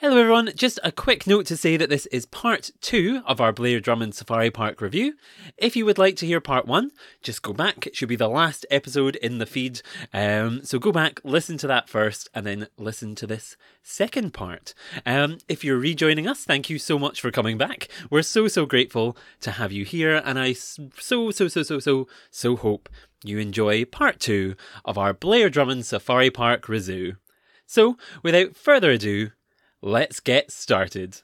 Hello everyone, just a quick note to say that this is part 2 of our Blair Drummond Safari Park review. If you would like to hear part 1, just go back, it should be the last episode in the feed. So go back, listen to that first, and then listen to this second part. If you're rejoining us, thank you so much for coming back. We're so grateful to have you here, and I so hope you enjoy part 2 of our Blair Drummond Safari Park ReZoo. So, without further ado, let's get started.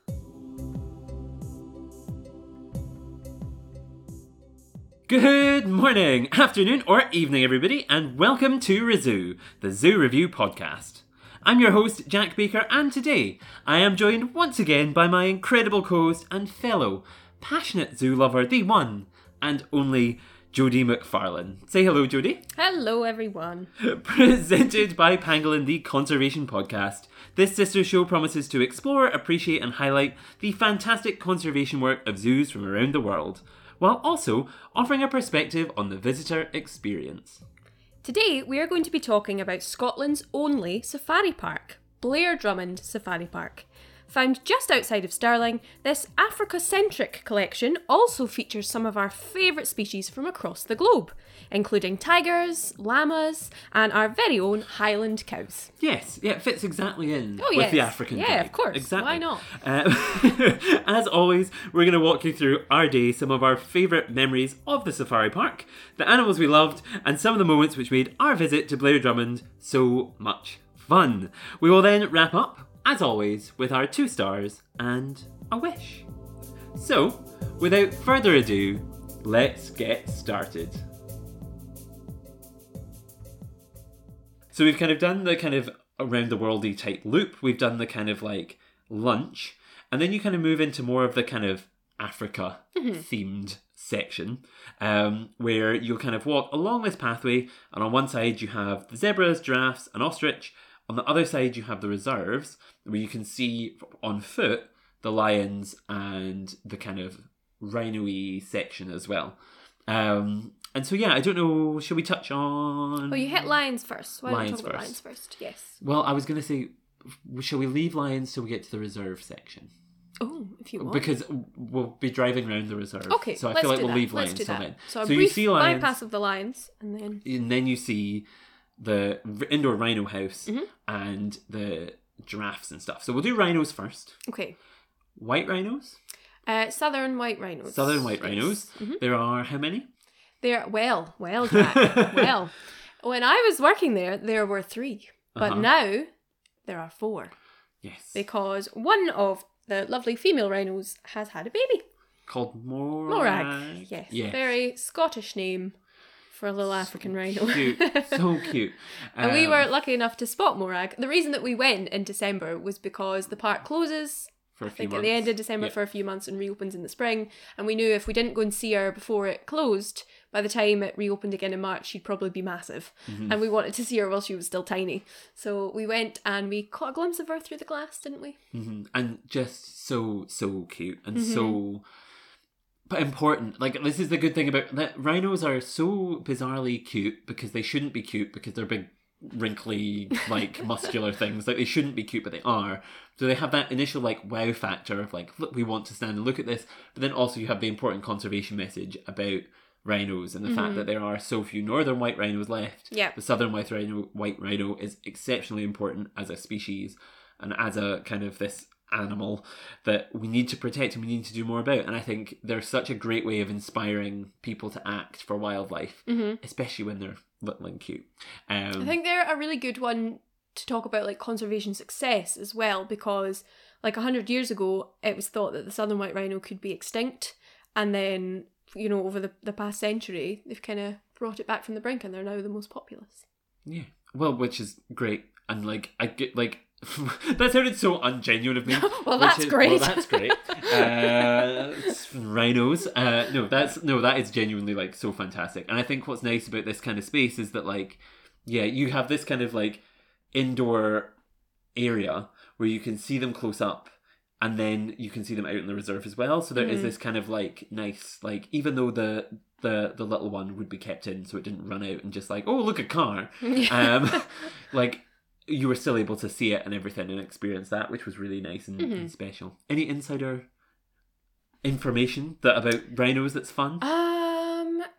Good morning, afternoon or evening everybody, and welcome to ReZoo, the Zoo Review Podcast. I'm your host Jack Baker, and today I am joined once again by my incredible co-host and fellow passionate zoo lover, the one and only Jodie McFarlane. Say hello, Jodie. Hello, everyone. Presented by Pangolin, the Conservation Podcast, this sister show promises to explore, appreciate and highlight the fantastic conservation work of zoos from around the world, while also offering a perspective on the visitor experience. Today, we are going to be talking about Scotland's only safari park, Blair Drummond Safari Park. Found just outside of Stirling, this Africa-centric collection also features some of our favourite species from across the globe, including tigers, llamas, and our very own Highland cows. Yes, yeah, it fits exactly in with the African vibe. Yeah, of course. Exactly. Why not? As always, we're going to walk you through our day, some of our favourite memories of the safari park, the animals we loved, and some of the moments which made our visit to Blair Drummond so much fun. We will then wrap up, as always, with our 2 stars and a wish. So, without further ado, let's get started. So we've kind of done the kind of around the worldy type loop. We've done the kind of like lunch, and then you kind of move into more of the kind of Africa themed section, where you'll kind of walk along this pathway, and on one side you have the zebras, giraffes, an ostrich. On the other side, you have the reserves, where you can see on foot the lions and the kind of rhino-y section as well. And so, yeah, I don't know, shall we touch on... Oh, you hit lions first. Why don't we talk about lions first? Yes. Well, I was going to say, shall we leave lions till we get to the reserve section? Oh, if you want. Because we'll be driving around the reserve. Okay, so I feel like we'll leave lions till then. So a brief bypass of the lions, and then... And then you see the indoor rhino house and the giraffes and stuff. So we'll do rhinos first. Okay. White rhinos? Southern white rhinos. Southern white rhinos. Mm-hmm. There are how many? Well, Jack, well. When I was working there were 3. But now there are 4. Yes. Because one of the lovely female rhinos has had a baby. Called Morag. Morag, yes. Very Scottish name. For a little African rhino. Cute. So cute. And we were lucky enough to spot Morag. The reason that we went in December was because the park closes for a few months. At the end of December for a few months and reopens in the spring. And we knew if we didn't go and see her before it closed, by the time it reopened again in March, she'd probably be massive. Mm-hmm. And we wanted to see her while she was still tiny. So we went and we caught a glimpse of her through the glass, didn't we? Mm-hmm. And just so cute and so... But important. Like, this is the good thing about that. Rhinos are so bizarrely cute because they shouldn't be cute, because they're big, wrinkly, like muscular things. Like, they shouldn't be cute, but they are. So they have that initial like wow factor of like, look, we want to stand and look at this. But then also you have the important conservation message about rhinos and the fact that there are so few northern white rhinos left. Yeah, the southern white rhino is exceptionally important as a species and as a kind of this animal that we need to protect and we need to do more about. And I think they're such a great way of inspiring people to act for wildlife, especially when they're little and cute. I think they're a really good one to talk about, like, conservation success as well, because like 100 years ago it was thought that the southern white rhino could be extinct, and then, you know, over the past century they've kind of brought it back from the brink, and they're now the most populous. Yeah, well, which is great. And like, I get like that sounded so ungenuine of me. Well, that's great. Well, that's great. Rhinos. That is genuinely like so fantastic. And I think what's nice about this kind of space is that, like, yeah, you have this kind of like indoor area where you can see them close up, and then you can see them out in the reserve as well. So there is this kind of like nice, like, even though the little one would be kept in so it didn't run out and just like, oh, look, a car, like. you were still able to see it and everything and experience that, which was really nice and special. Any insider information that about rhinos that's fun?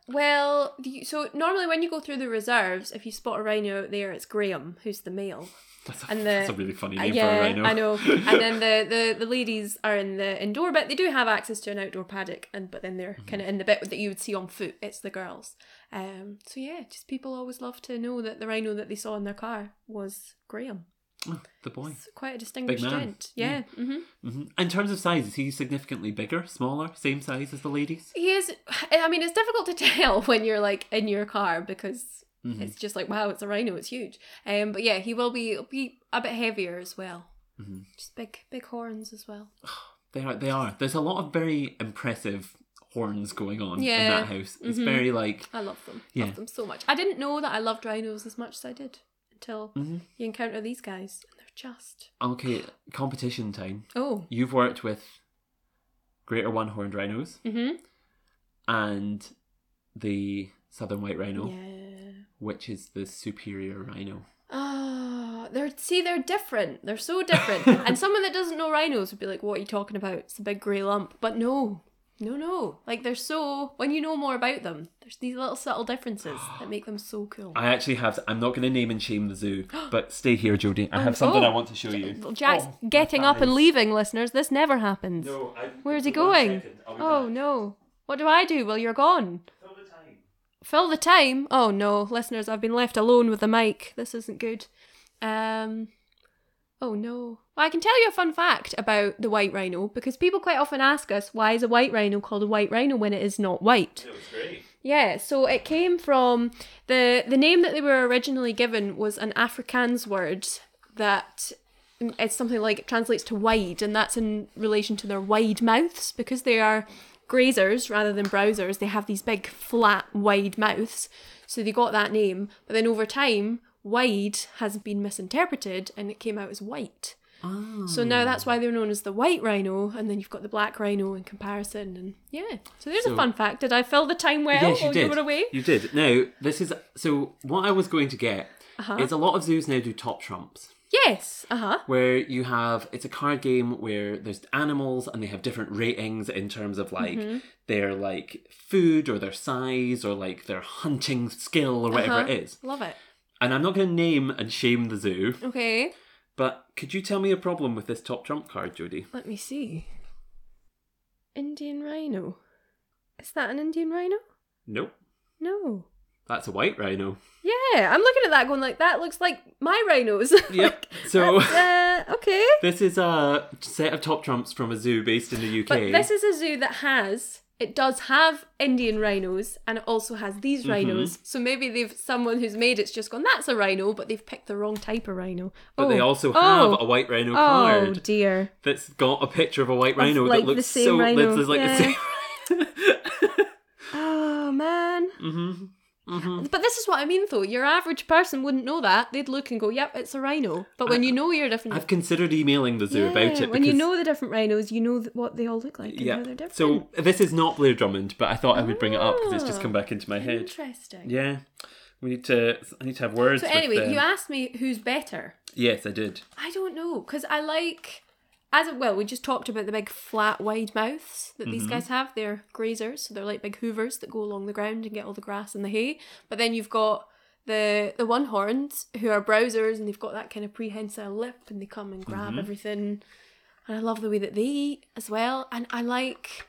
Well, so normally when you go through the reserves, if you spot a rhino out there, it's Graham, who's the male. That's a really funny name for a rhino. I know. And then the ladies are in the indoor bit. They do have access to an outdoor paddock, but then they're kind of in the bit that you would see on foot. It's the girls. So yeah, just people always love to know that the rhino that they saw in their car was Graham. Oh, the boy. It's quite a distinguished gent. Yeah. In terms of size, is he significantly bigger, smaller, same size as the ladies? He is. I mean, it's difficult to tell when you're like in your car because... It's just like, wow, it's a rhino, it's huge. But yeah, he will be a bit heavier as well. Just big horns as well. They are. There's a lot of very impressive horns going on in that house. It's very like... I love them. Yeah. Love them so much. I didn't know that I loved rhinos as much as I did until you encounter these guys. And they're just... Okay, competition time. Oh. You've worked with greater one-horned rhinos and the southern white rhino. Yeah. Which is the superior rhino? They're different. They're so different. And someone that doesn't know rhinos would be like, what are you talking about? It's a big grey lump. But no. Like, they're so... When you know more about them, there's these little subtle differences that make them so cool. I actually have... I'm not going to name and shame the zoo, but stay here, Jodie. I have something I want to show you. Jack's getting up and leaving, listeners. This never happens. No, where's he going? Oh, no. What do I do? Well, you're gone. Fill the time? Oh no, listeners, I've been left alone with the mic. This isn't good. Oh no. Well, I can tell you a fun fact about the white rhino, because people quite often ask us, why is a white rhino called a white rhino when it is not white? It was great. Yeah, so it came from... The name that they were originally given was an Afrikaans word that... It's something like, it translates to wide, and that's in relation to their wide mouths, because they are... grazers rather than browsers. They have these big flat wide mouths, so they got that name. But then over time, wide has been misinterpreted and it came out as white. So now that's why they're known as the white rhino, and then you've got the black rhino in comparison. And yeah, so there's a fun fact. Did I fill the time well? Yes, you did. You were away? You did. Now this is so what I was going to get is a lot of zoos now do top trumps. Yes, where you have, it's a card game where there's animals and they have different ratings in terms of like their like food or their size or like their hunting skill or whatever it is. Love it. And I'm not going to name and shame the zoo. Okay. But could you tell me a problem with this top trump card, Jodie? Let me see. Indian rhino. Is that an Indian rhino? Nope. No. That's a white rhino. Yeah, I'm looking at that going like, that looks like my rhinos. Yep. So, okay. This is a set of top trumps from a zoo based in the UK. But this is a zoo that does have Indian rhinos, and it also has these rhinos. So maybe someone who's made it's just gone, that's a rhino, but they've picked the wrong type of rhino. But they also have a white rhino card. Oh, dear. That's got a picture of a white rhino that looks so... It's like the same. Oh, man. But this is what I mean though, your average person wouldn't know that. They'd look and go, yep, it's a rhino. But when you know your different... I've considered emailing the zoo about it, because when you know the different rhinos, you know what they all look like and how they're different. So this is not Blair Drummond, but I thought I would bring it up because it's just come back into my head. Interesting. Yeah, I need to have words. So anyway, you asked me who's better. Yes, I did. I don't know, because I like... we just talked about the big flat wide mouths that these guys have. They're grazers, so they're like big hoovers that go along the ground and get all the grass and the hay. But then you've got the one horns who are browsers, and they've got that kind of prehensile lip, and they come and grab everything. And I love the way that they eat as well. And I like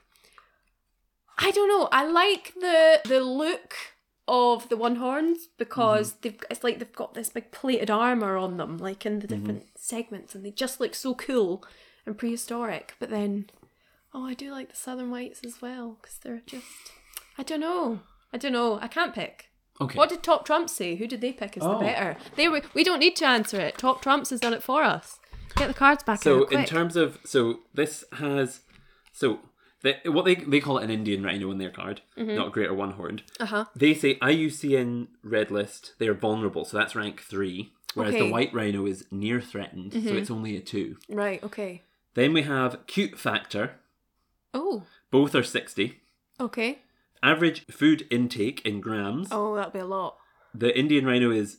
the look of the one horns, because they've got this big plated armour on them, like in the different segments, and they just look so cool and prehistoric. But then, I do like the southern whites as well, because they're just... I don't know. I can't pick. Okay. What did Top Trumps say? Who did they pick as the better? We don't need to answer it. Top Trumps has done it for us. Get the cards back. So in terms of... So this has... So what they call it an Indian rhino in their card, not a greater one-horned. They say IUCN red list, they are vulnerable. So that's rank 3. Whereas the white rhino is near threatened. So it's only a 2. Right, okay. Then we have cute factor. Oh. Both are 60. Okay. Average food intake in grams. Oh, that'd be a lot. The Indian rhino is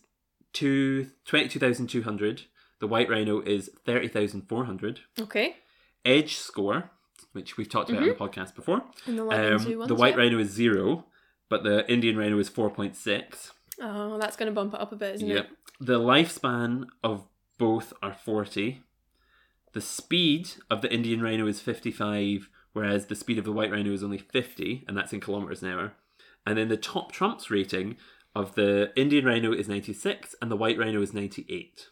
22,200. The white rhino is 30,400. Okay. Edge score, which we've talked about mm-hmm. on the podcast before. And the ones, the white rhino is 0, but the Indian rhino is 4.6. Oh, that's going to bump it up a bit, isn't it? The lifespan of both are 40. The speed of the Indian rhino is 55, whereas the speed of the white rhino is only 50, and that's in kilometres an hour. And then the top trumps rating of the Indian rhino is 96, and the white rhino is 98.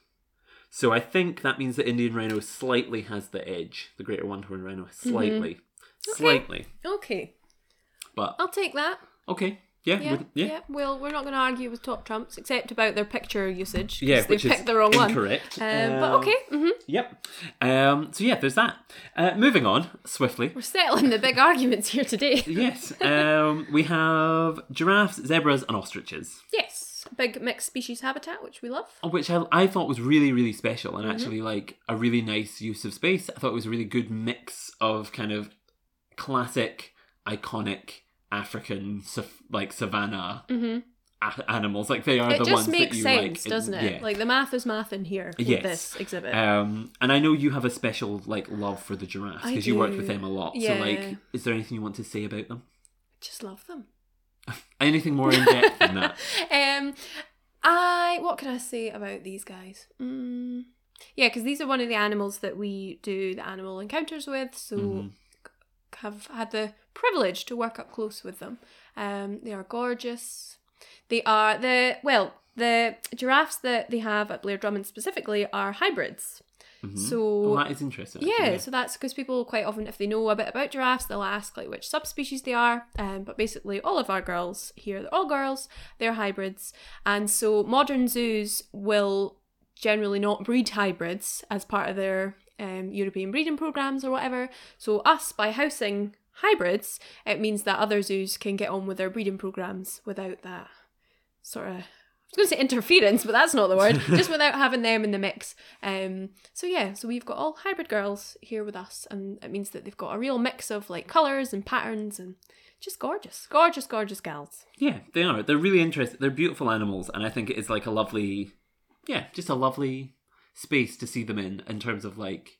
So I think that means the Indian rhino slightly has the edge. The greater one-horned rhino, slightly. Mm-hmm. Okay. Slightly. Okay. But I'll take that. Okay. Yeah. Well, we're not going to argue with top trumps, except about their picture usage. Yeah, which they picked the wrong incorrect. One. But okay. Mm-hmm. Yep. So yeah, there's that. Moving on swiftly. We're settling the big arguments here today. Yes. We have giraffes, zebras, and ostriches. Yes, big mixed species habitat, which we love. Which I thought was really, really special, and mm-hmm. actually like a really nice use of space. I thought it was a really good mix of kind of classic, iconic African like savannah mm-hmm. Animals, like they are it the ones that you like. It just makes sense, doesn't it? Yeah. Like the math is math in here with yes. this exhibit. And I know you have a special like love for the giraffes because you worked with them a lot. Yeah. So like, is there anything you want to say about them? I just love them. Anything more in depth than that? What can I say about these guys? Yeah, because these are one of the animals that we do the animal encounters with. So. Mm-hmm. Have had the privilege to work up close with them. They are gorgeous. They are the giraffes that they have at Blair Drummond specifically are hybrids. Mm-hmm. So that is interesting. Yeah, so that's because people quite often, if they know a bit about giraffes, they'll ask like which subspecies they are. But basically, all of our girls here, they're all girls. They're hybrids, and so modern zoos will generally not breed hybrids as part of their European breeding programs or whatever. So us, by housing hybrids, it means that other zoos can get on with their breeding programs without that sort of, I was going to say interference, but that's not the word, just without having them in the mix. So we've got all hybrid girls here with us, and it means that they've got a real mix of like colours and patterns and just gorgeous gals. Yeah, they are. They're really interesting. They're beautiful animals, and I think it is like a lovely, just a lovely space to see them in terms of like,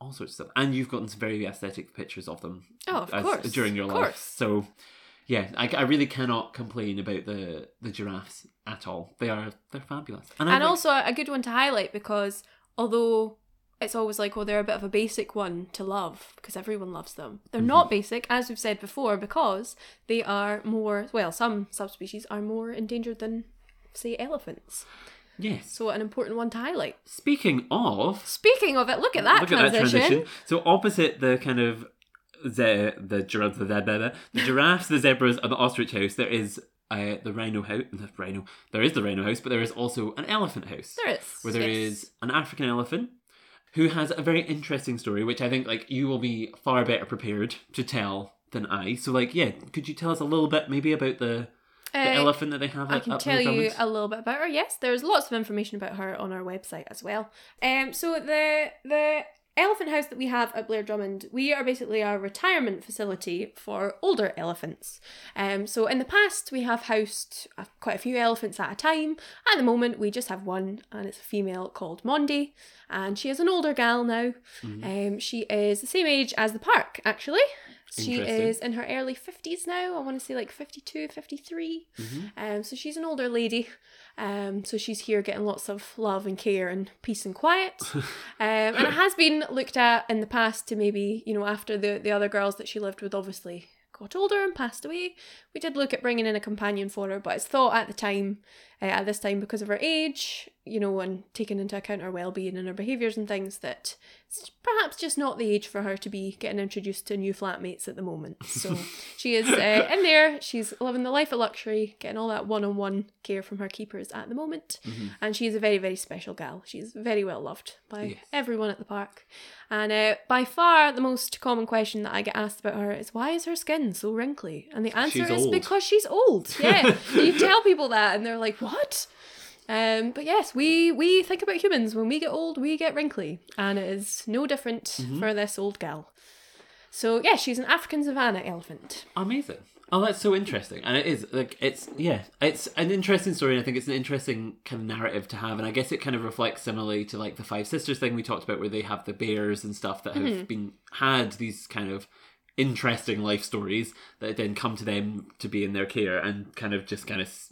all sorts of stuff. And you've gotten some very aesthetic pictures of them. Oh, of course. During your life. So, I really cannot complain about the giraffes at all. They're fabulous. And also a good one to highlight, because although it's always like, well, they're a bit of a basic one to love because everyone loves them. They're mm-hmm. not basic, as we've said before, because they are more, well, some subspecies are more endangered than, say, elephants. Yes. So an important one to highlight. Speaking of it, look at that transition. So opposite the kind of the giraffes, the zebras, and the ostrich house, there is the rhino house. There is the rhino house, but there is also an elephant house. There is. Where there is an African elephant who has a very interesting story, which I think like you will be far better prepared to tell than I. So like, could you tell us a little bit maybe about the elephant that they have at Blair Drummond? I can tell you a little bit about her, yes. There's lots of information about her on our website as well. So the elephant house that we have at Blair Drummond, we are basically our retirement facility for older elephants. So in the past, we have housed quite a few elephants at a time. At the moment, we just have one, and it's a female called Mondi, and she is an older gal now. Mm-hmm. She is the same age as the park, actually. She is in her early 50s now. I want to say like 52, 53. Mm-hmm. So she's an older lady. So she's here getting lots of love and care and peace and quiet. And it has been looked at in the past to maybe, after the other girls that she lived with obviously got older and passed away. We did look at bringing in a companion for her, but it's thought at the time, at this time, because of her age, and taking into account her well-being and her behaviours and things, that it's perhaps just not the age for her to be getting introduced to new flatmates at the moment. So she is in there, she's living the life of luxury, getting all that one-on-one care from her keepers at the moment. Mm-hmm. And she's a very, very special gal. She's very well loved by everyone at the park. And by far the most common question that I get asked about her is, why is her skin so wrinkly? And the answer is because she's old. Yeah, you tell people that and they're like, what? But yes, we think about humans. When we get old, we get wrinkly, and it is no different mm-hmm. for this old gal. So she's an African savanna elephant. Amazing. Oh, that's so interesting. And it is, like, it's an interesting story, and I think it's an interesting kind of narrative to have. And I guess it kind of reflects similarly to, like, the Five Sisters thing we talked about, where they have the bears and stuff that have had these kind of interesting life stories that then come to them to be in their care and kind of just kind of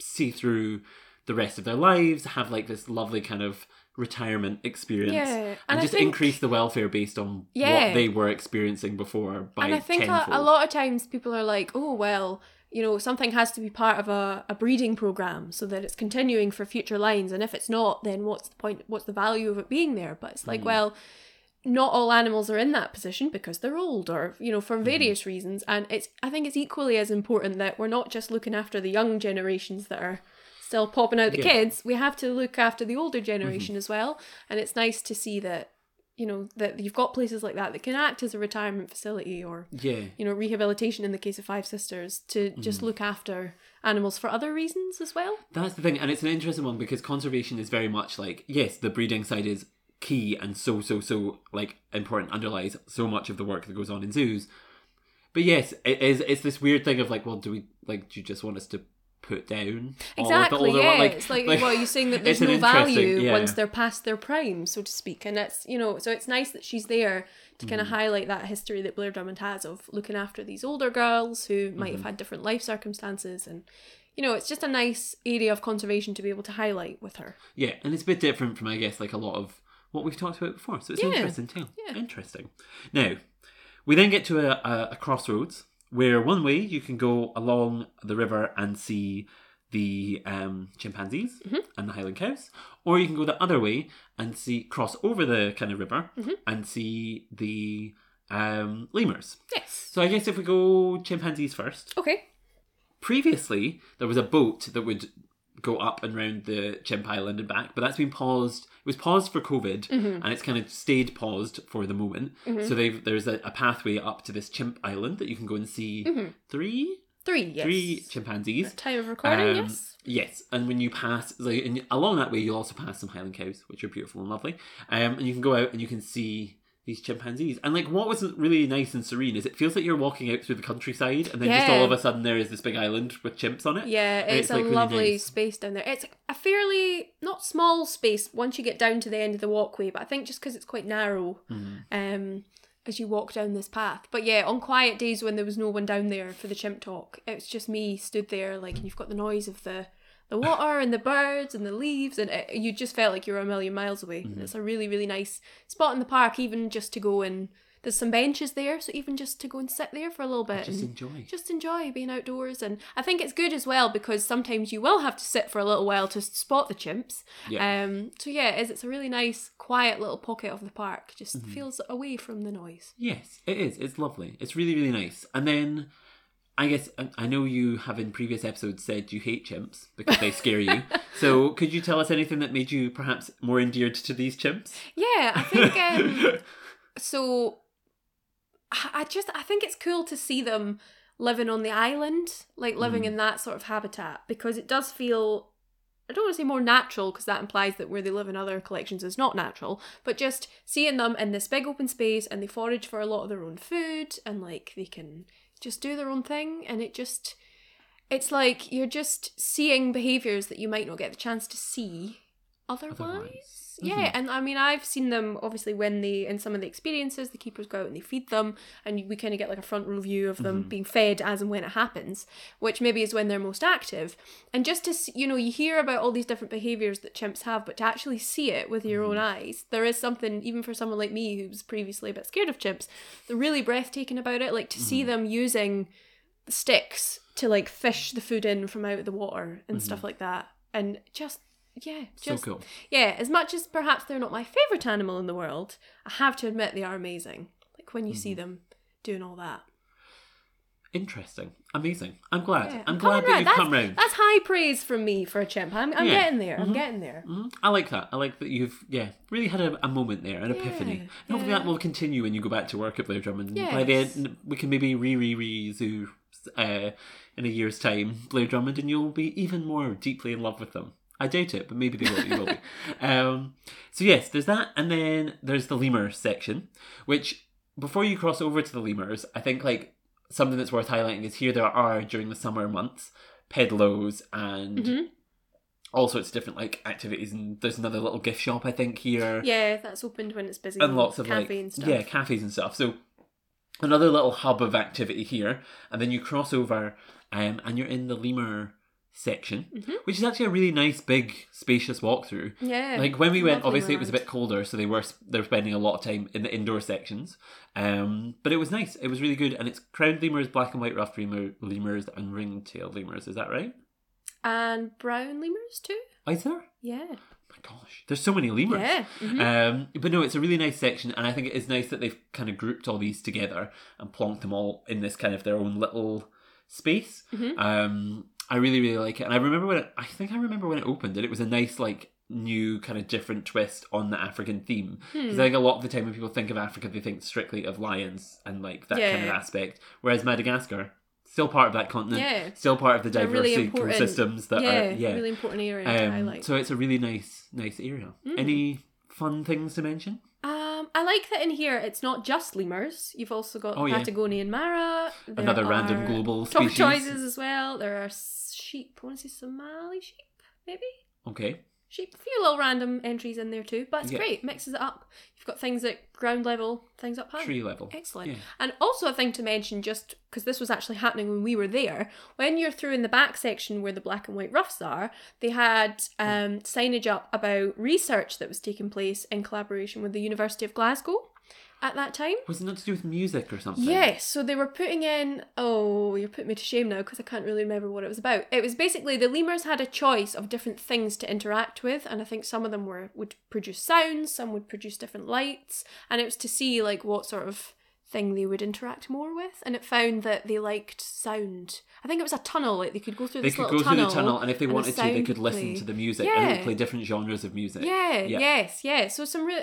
see through the rest of their lives, have, like, this lovely kind of retirement experience, and just increase the welfare based on what they were experiencing before by tenfold. And I think a lot of times people are like, oh, well, you know, something has to be part of a breeding program so that it's continuing for future lines, and if it's not, then what's the point, what's the value of it being there? But it's like, well, not all animals are in that position because they're old, or, you know, for various reasons. And it's, I think it's equally as important that we're not just looking after the young generations that are still popping out the kids. We have to look after the older generation as well. And it's nice to see that, you know, that you've got places like that that can act as a retirement facility or, you know, rehabilitation in the case of Five Sisters, to just look after animals for other reasons as well. That's the thing. And it's an interesting one because conservation is very much like, yes, the breeding side is key and so like important, underlies so much of the work that goes on in zoos. But yes, it is, it's this weird thing of like, well, do we, like, do you just want us to put down exactly all of the one? Like, it's like, well, you're saying that there's no value once they're past their prime, so to speak. And that's, you know, so it's nice that she's there to kind of highlight that history that Blair Drummond has of looking after these older girls who might have had different life circumstances. And, you know, it's just a nice area of conservation to be able to highlight with her. Yeah, and it's a bit different from, I guess, like a lot of what we've talked about before, so it's an interesting tale. Interesting. Now we then get to a crossroads where one way you can go along the river and see the chimpanzees and the Highland cows, or you can go the other way and see, cross over the kind of river and see the lemurs. Yes. So I guess if we go chimpanzees first. Okay. Previously, there was a boat that would go up and round the Chimp Island and back, but that's been paused. It was paused for COVID, and it's kind of stayed paused for the moment. So there's a pathway up to this Chimp Island that you can go and see three chimpanzees. At time of recording, yes. Yes, and when you pass, like, and along that way, you'll also pass some Highland cows, which are beautiful and lovely. And you can go out and you can see these chimpanzees. And like, what was really nice and serene is it feels like you're walking out through the countryside and then just all of a sudden there is this big island with chimps on it. Yeah, it's like a really lovely space down there. It's a fairly, not small space once you get down to the end of the walkway, but I think just because it's quite narrow as you walk down this path. But yeah, on quiet days when there was no one down there for the chimp talk, it's just me stood there, like, and you've got the noise of the water and the birds and the leaves, and it, you just felt like you were a million miles away. It's a really, really nice spot in the park, even just to go, and there's some benches there, so even just to go and sit there for a little bit, just enjoy being outdoors. And I think it's good as well because sometimes you will have to sit for a little while to spot the chimps. So yeah, it's a really nice quiet little pocket of the park, just feels away from the noise. Yes, it is. It's lovely. It's really, really nice. And then I guess, I know you have in previous episodes said you hate chimps because they scare you. So could you tell us anything that made you perhaps more endeared to these chimps? Yeah, I think, so I think it's cool to see them living on the island, like living in that sort of habitat, because it does feel, I don't want to say more natural because that implies that where they live in other collections is not natural, but just seeing them in this big open space and they forage for a lot of their own food and like they can just do their own thing, and it's like you're just seeing behaviours that you might not get the chance to see otherwise. Yeah, and I mean, I've seen them obviously when they, in some of the experiences, the keepers go out and they feed them, and we kind of get like a front row view of them being fed as and when it happens, which maybe is when they're most active. And just to see, you know, you hear about all these different behaviours that chimps have, but to actually see it with your own eyes, there is something, even for someone like me who was previously a bit scared of chimps, they're really breathtaking about it, like to see them using sticks to like fish the food in from out of the water and stuff like that. And just, yeah, just, so cool. Yeah, as much as perhaps they're not my favourite animal in the world, I have to admit they are amazing. Like when you see them doing all that. Interesting. Amazing. I'm glad. Yeah, I'm glad that you've come round. That's high praise from me for a chimp. I'm getting there. I'm getting there. I like that. I like that you've, really had a moment there, an epiphany. And hopefully that will continue when you go back to work at Blair Drummond. Yes. By then, we can maybe re-zoo in a year's time, Blair Drummond, and you'll be even more deeply in love with them. I doubt it, but maybe they will be. So yes, there's that. And then there's the lemur section, which before you cross over to the lemurs, I think like something that's worth highlighting is here there are, during the summer months, pedlos and all sorts of different like activities, and there's another little gift shop I think here. Yeah, that's opened when it's busy. And lots of cafe and stuff. Yeah, cafes and stuff. So another little hub of activity here, and then you cross over and you're in the lemur section, which is actually a really nice, big, spacious walkthrough. Yeah. Like when we went, obviously it was a bit colder, so they were spending a lot of time in the indoor sections. But it was nice. It was really good, and it's crowned lemurs, black and white ruffed lemurs, and ring-tailed lemurs. Is that right? And brown lemurs too. Is there? Yeah. My gosh, there's so many lemurs. Yeah. But no, it's a really nice section, and I think it is nice that they've kind of grouped all these together and plonked them all in this kind of their own little space. I really, really like it, and I remember when I remember when it opened, and it was a nice, like, new kind of different twist on the African theme, because I think a lot of the time when people think of Africa, they think strictly of lions and like that kind of aspect, whereas Madagascar, still part of that continent, still part of the diversity really systems that are really important area to highlight. So it's a really nice area. Any fun things to mention? I like that in here it's not just lemurs. You've also got Patagonian mara. There another random global species. Tortoises as well. There are sheep. I want to say Somali sheep, maybe? Okay. Sheep. A few little random entries in there too, but it's great. Mixes it up. You've got things at ground level, things up high. Tree level. Excellent. Yeah. And also a thing to mention, just because this was actually happening when we were there, when you're through in the back section where the black and white ruffs are, they had signage up about research that was taking place in collaboration with the University of Glasgow at that time. Wasn't it to do with music or something? Yes, so they were putting in, oh, you're putting me to shame now because I can't really remember what it was about. It was basically the lemurs had a choice of different things to interact with, and I think some of them would produce sounds, some would produce different lights, and it was to see like what sort of thing they would interact more with, and it found that they liked sound. I think it was a tunnel, like they could go through this little tunnel. They could go through the tunnel, and if they wanted to, they could listen to the music and they would play different genres of music. So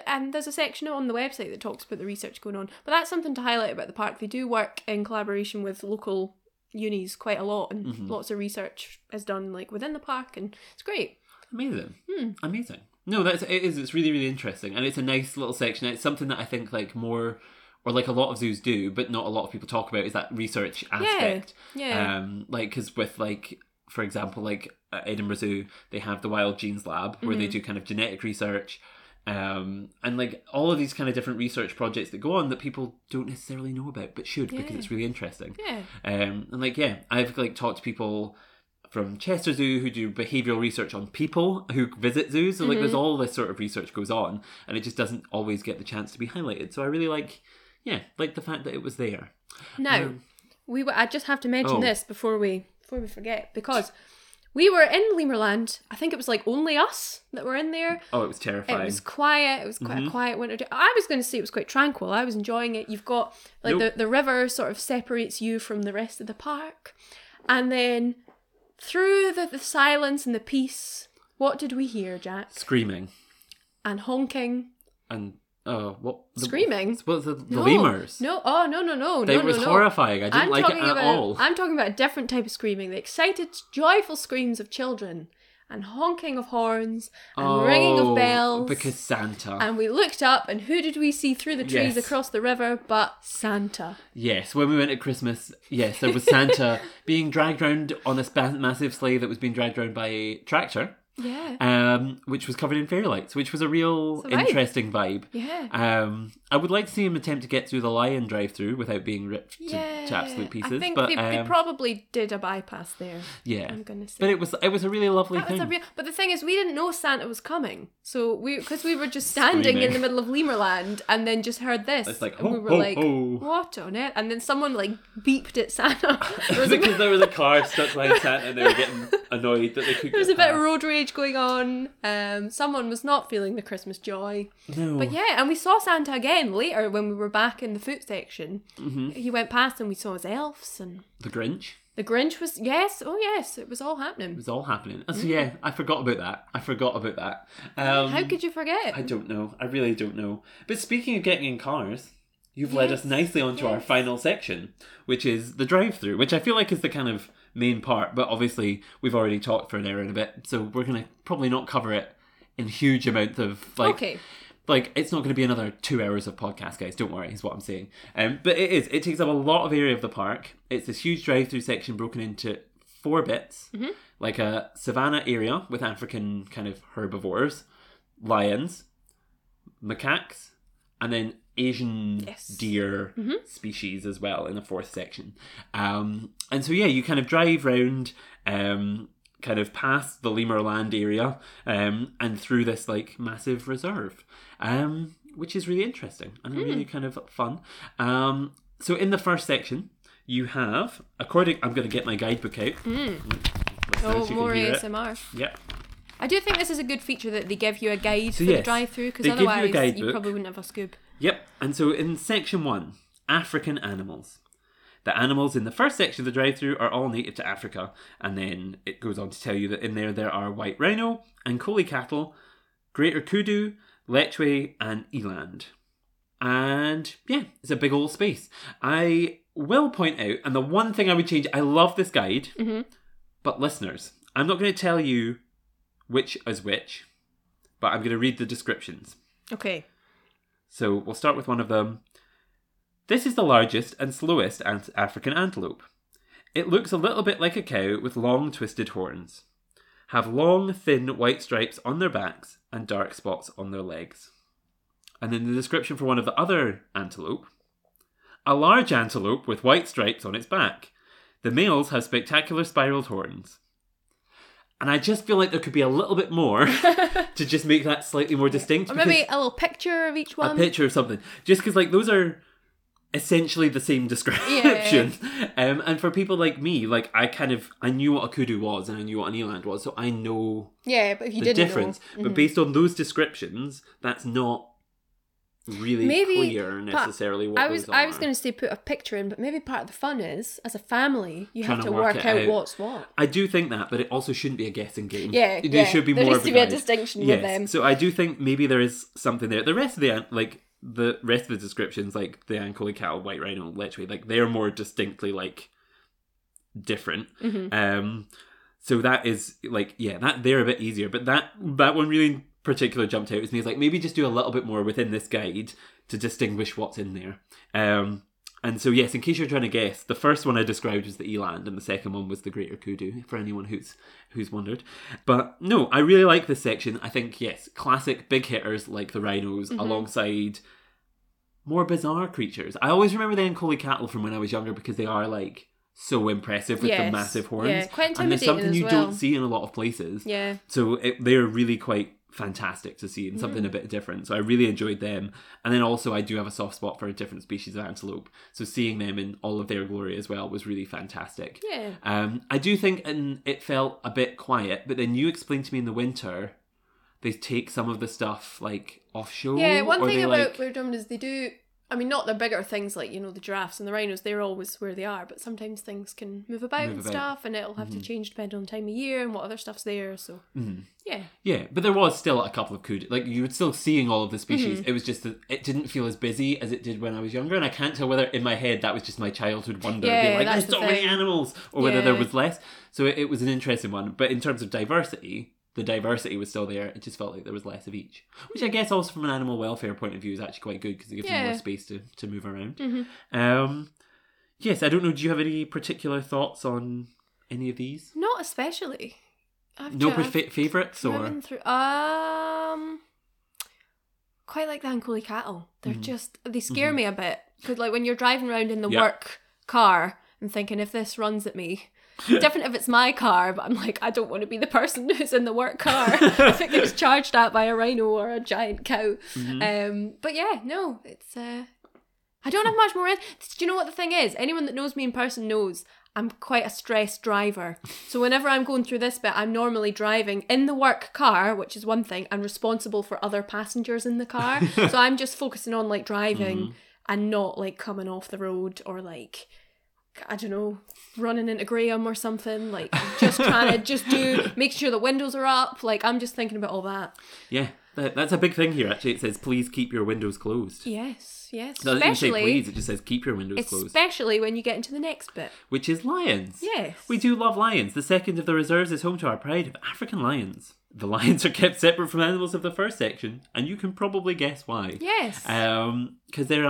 and there's a section on the website that talks about the research going on, but that's something to highlight about the park. They do work in collaboration with local unis quite a lot, and lots of research is done like within the park, and it's great. Amazing. Amazing. No, it is. It's really, really interesting, and it's a nice little section. It's something that I think like more, or like a lot of zoos do, but not a lot of people talk about, is that research aspect. Yeah. Like, because with like, for example, like at Edinburgh Zoo, they have the Wild Genes Lab where they do kind of genetic research, and like all of these kind of different research projects that go on that people don't necessarily know about, but should, because it's really interesting. Yeah. And like, yeah, I've like talked to people from Chester Zoo who do behavioural research on people who visit zoos. So like, there's all this sort of research goes on, and it just doesn't always get the chance to be highlighted. So I really like the fact that it was there. Now, I just have to mention this before we forget, because we were in Lemurland. I think it was like only us that were in there. Oh, it was terrifying. It was quiet. It was quite a quiet winter day. I was going to say it was quite tranquil. I was enjoying it. You've got like the river sort of separates you from the rest of the park. And then through the silence and the peace, what did we hear, Jack? Screaming. And honking. And screaming? What was the lemurs? No, it was horrifying. I didn't like it at all. I'm talking about a different type of screaming. The excited, joyful screams of children, and honking of horns, and ringing of bells. Because Santa. And we looked up, and who did we see through the trees across the river but Santa? Yes, when we went at Christmas, yes, there was Santa being dragged around on this massive sleigh that was being dragged around by a tractor. Yeah. Which was covered in fairy lights, which was a real interesting vibe. Yeah. I would like to see him attempt to get through the lion drive-through without being ripped to absolute pieces. I think they probably did a bypass there. Yeah. I'm gonna say. But it was a really lovely thing. But the thing is, we didn't know Santa was coming, so because we were just standing in the middle of Lemurland, and then just heard this. It's like, and we were what on it? And then someone like beeped at Santa. Because there was a car stuck behind Santa, and they were getting annoyed that they couldn't. There was a bit of road rage going on. Someone was not feeling the Christmas joy. No. But yeah, and we saw Santa again later when we were back in the food section. He went past and we saw his elves and the Grinch. The Grinch was it was all happening. So yeah, I forgot about that. How could you forget? I don't know. I really don't know. But speaking of getting in cars, you've led us nicely onto our final section, which is the drive-through, which I feel like is the kind of main part, but obviously we've already talked for an hour and a bit, so we're going to probably not cover it in huge amounts of, like, Like, it's not going to be another 2 hours of podcast, guys. Don't worry, is what I'm saying. But it is. It takes up a lot of area of the park. It's this huge drive-through section broken into 4 bits. Mm-hmm. Like a savanna area with African kind of herbivores, lions, macaques, and then Asian deer species as well in the 4th section. And so, yeah, you kind of drive round... kind of past the Lemur Land area and through this like massive reserve, which is really interesting and really kind of fun. So in the 1st section, you have, according, I'm going to get my guidebook out. Oh, more ASMR. Yeah. I do think this is a good feature that they give you a guide for the drive-through, because otherwise you probably wouldn't have a scoop. Yep. And so in section 1, African animals. The animals in the 1st section of the drive-thru are all native to Africa. And then it goes on to tell you that in there are white rhino, Ankole cattle, greater kudu, lechwe, and eland. And yeah, it's a big old space. I will point out, and the one thing I would change, I love this guide, but listeners, I'm not going to tell you which is which, but I'm going to read the descriptions. Okay. So we'll start with one of them. This is the largest and slowest African antelope. It looks a little bit like a cow with long twisted horns. Have long, thin white stripes on their backs and dark spots on their legs. And then the description for one of the other antelope. A large antelope with white stripes on its back. The males have spectacular spiraled horns. And I just feel like there could be a little bit more to just make that slightly more distinct. Or maybe a little picture of each one. A picture of something. Just because like those are... essentially the same description. Yeah. And for people like me, like I knew what a kudu was and I knew what an eland was, so I know but if you the difference. Know. But based on those descriptions, that's not really clear necessarily what those are. I was going to say put a picture in, but maybe part of the fun is, as a family, you have to work out what's what. I do think that, but it also shouldn't be a guessing game. Yeah, there should be there more of a guide. There needs to be a distinction with them. So I do think maybe there is something there. The rest of the descriptions, like the Ankole cattle, white rhino, lechwe, like they're more distinctly like different. So that is like they're a bit easier. But that one really in particular jumped out as me. It's like maybe just do a little bit more within this guide to distinguish what's in there. And so yes, in case you're trying to guess, the 1st one I described was the eland, and the 2nd one was the greater kudu. For anyone who's wondered, but no, I really like this section. I think classic big hitters like the rhinos alongside. More bizarre creatures. I always remember the Ankole cattle from when I was younger because they are like so impressive with the massive horns. Yeah, quite intimidating. And there's something you don't see in a lot of places. Yeah. So they're really quite fantastic to see and something a bit different. So I really enjoyed them. And then also I do have a soft spot for a different species of antelope. So seeing them in all of their glory as well was really fantastic. Yeah. I do think it felt a bit quiet, but then you explained to me in the winter... they take some of the stuff like offshore. Yeah, one thing about Blair Drummond is they do. I mean, not the bigger things like the giraffes and the rhinos. They're always where they are, but sometimes things can move about. Stuff, and it'll have to change depending on time of year and what other stuff's there. So yeah, but there was still a couple of kudu. Like you were still seeing all of the species. It was just that it didn't feel as busy as it did when I was younger, and I can't tell whether in my head that was just my childhood wonder, being like there's so many animals, or whether there was less. So it was an interesting one. But in terms of diversity. The diversity was still there. It just felt like there was less of each, which I guess also from an animal welfare point of view is actually quite good because it gives you more space to move around. I don't know. Do you have any particular thoughts on any of these? Not especially. Favourites or? Quite like the Ankole cattle. They're they scare me a bit. Because like when you're driving around in the work car and thinking if this runs at me. Different if it's my car, but I'm like, I don't want to be the person who's in the work car that gets charged at by a rhino or a giant cow. But yeah, no, it's I don't have much more. Do you know what the thing is? Anyone that knows me in person knows I'm quite a stressed driver. So whenever I'm going through this bit, I'm normally driving in the work car, which is one thing, and responsible for other passengers in the car. So I'm just focusing on like driving and not like coming off the road or like. I don't know, running into Graham or something, like just trying to make sure the windows are up. Like I'm just thinking about all that. Yeah, that's a big thing here actually. It says, please keep your windows closed. Yes. It doesn't say please, it just says keep your windows closed. Especially when you get into the next bit. Which is lions. Yes. We do love lions. The 2nd of the reserves is home to our pride of African lions. The lions are kept separate from animals of the first section, and you can probably guess why. Yes. Because there's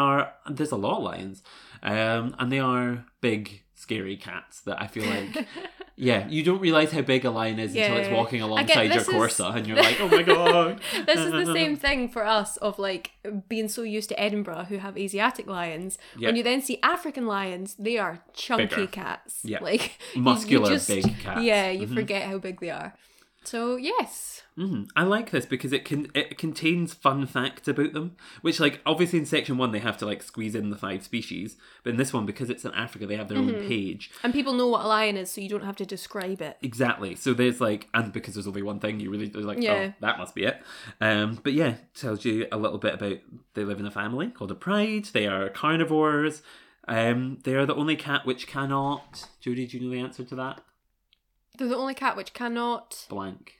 a lot of lions, and they are big, scary cats that I feel like... Yeah, you don't realise how big a lion is until it's walking alongside your Corsa and you're like, oh my god. This is the same thing for us of like being so used to Edinburgh who have Asiatic lions. Yep. When you then see African lions, they are chunky bigger cats. Yep. Like muscular you just, big cats. Yeah, you forget how big they are. So yes. Mm-hmm. I like this because it contains fun facts about them, which like obviously in section 1 they have to like squeeze in the 5 species, but in this one because it's in Africa they have their own page. And people know what a lion is, so you don't have to describe it. Exactly. So there's like, and because there's only one thing, you really like, oh, that must be it. But yeah, tells you a little bit about they live in a family called a pride. They are carnivores. They are the only cat which cannot. Jodie, do you know the answer to that? They're the only cat which cannot. Blank.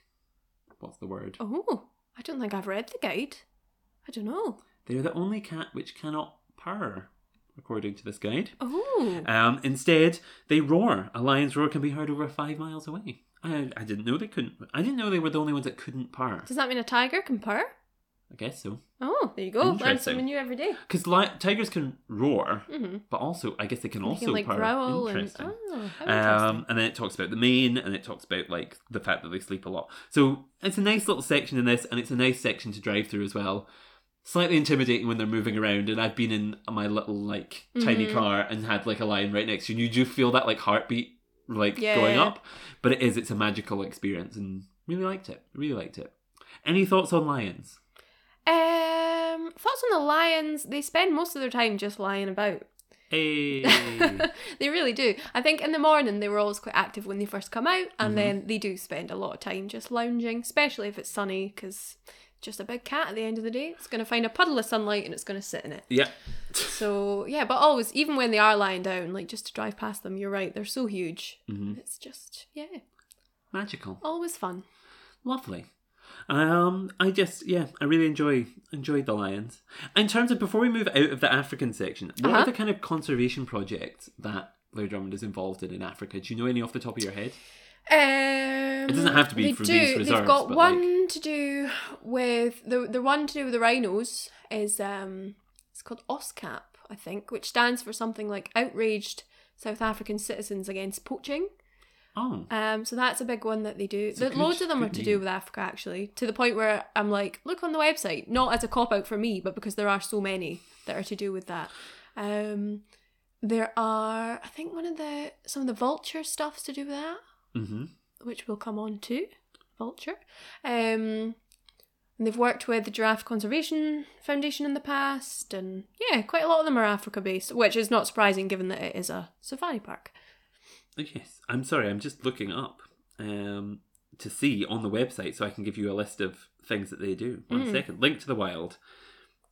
What's the word? Oh, I don't think I've read the guide. I don't know. They're the only cat which cannot purr, according to this guide. Oh. Instead, they roar. A lion's roar can be heard over 5 miles away. I didn't know they couldn't. I didn't know they were the only ones that couldn't purr. Does that mean a tiger can purr? I guess so. Oh, there you go. Learn something new every day. Because tigers can roar, but also, I guess they can also like purr. Growl interesting. Interesting. And then it talks about the mane, and it talks about like the fact that they sleep a lot. So it's a nice little section in this, and it's a nice section to drive through as well. Slightly intimidating when they're moving around, and I've been in my little like tiny car and had like a lion right next to you, and you do feel that like heartbeat like going up. But it's a magical experience, and really liked it. Really liked it. Any thoughts on lions? Thoughts on the lions? They spend most of their time just lying about. Hey. They really do. I think in the morning they were always quite active when they first come out, and then they do spend a lot of time just lounging, especially if it's sunny, because just a big cat at the end of the day, it's going to find a puddle of sunlight and it's going to sit in it. Yeah. So yeah, but always, even when they are lying down, like just to drive past them, you're right, they're so huge. It's just magical. Always fun. Lovely. I really enjoyed the lions. In terms of, before we move out of the African section, what are the kind of conservation projects that Blair Drummond is involved in Africa? Do you know any off the top of your head? It doesn't have to be from these reserves. They've got one to do with the one to do with the rhinos is it's called OSCAP, I think, which stands for something like Outraged South African Citizens Against Poaching. Oh. So that's a big one that they do. Loads of them are to do with Africa, actually, to the point where I'm like, look on the website, not as a cop-out for me, but because there are so many that are to do with that. There are, I think, some of the vulture stuff's to do with that, which we'll come on to, vulture. And they've worked with the Giraffe Conservation Foundation in the past, and yeah, quite a lot of them are Africa-based, which is not surprising given that it is a safari park. Yes, I'm sorry, I'm just looking up to see on the website so I can give you a list of things that they do. One second. Link to the Wild.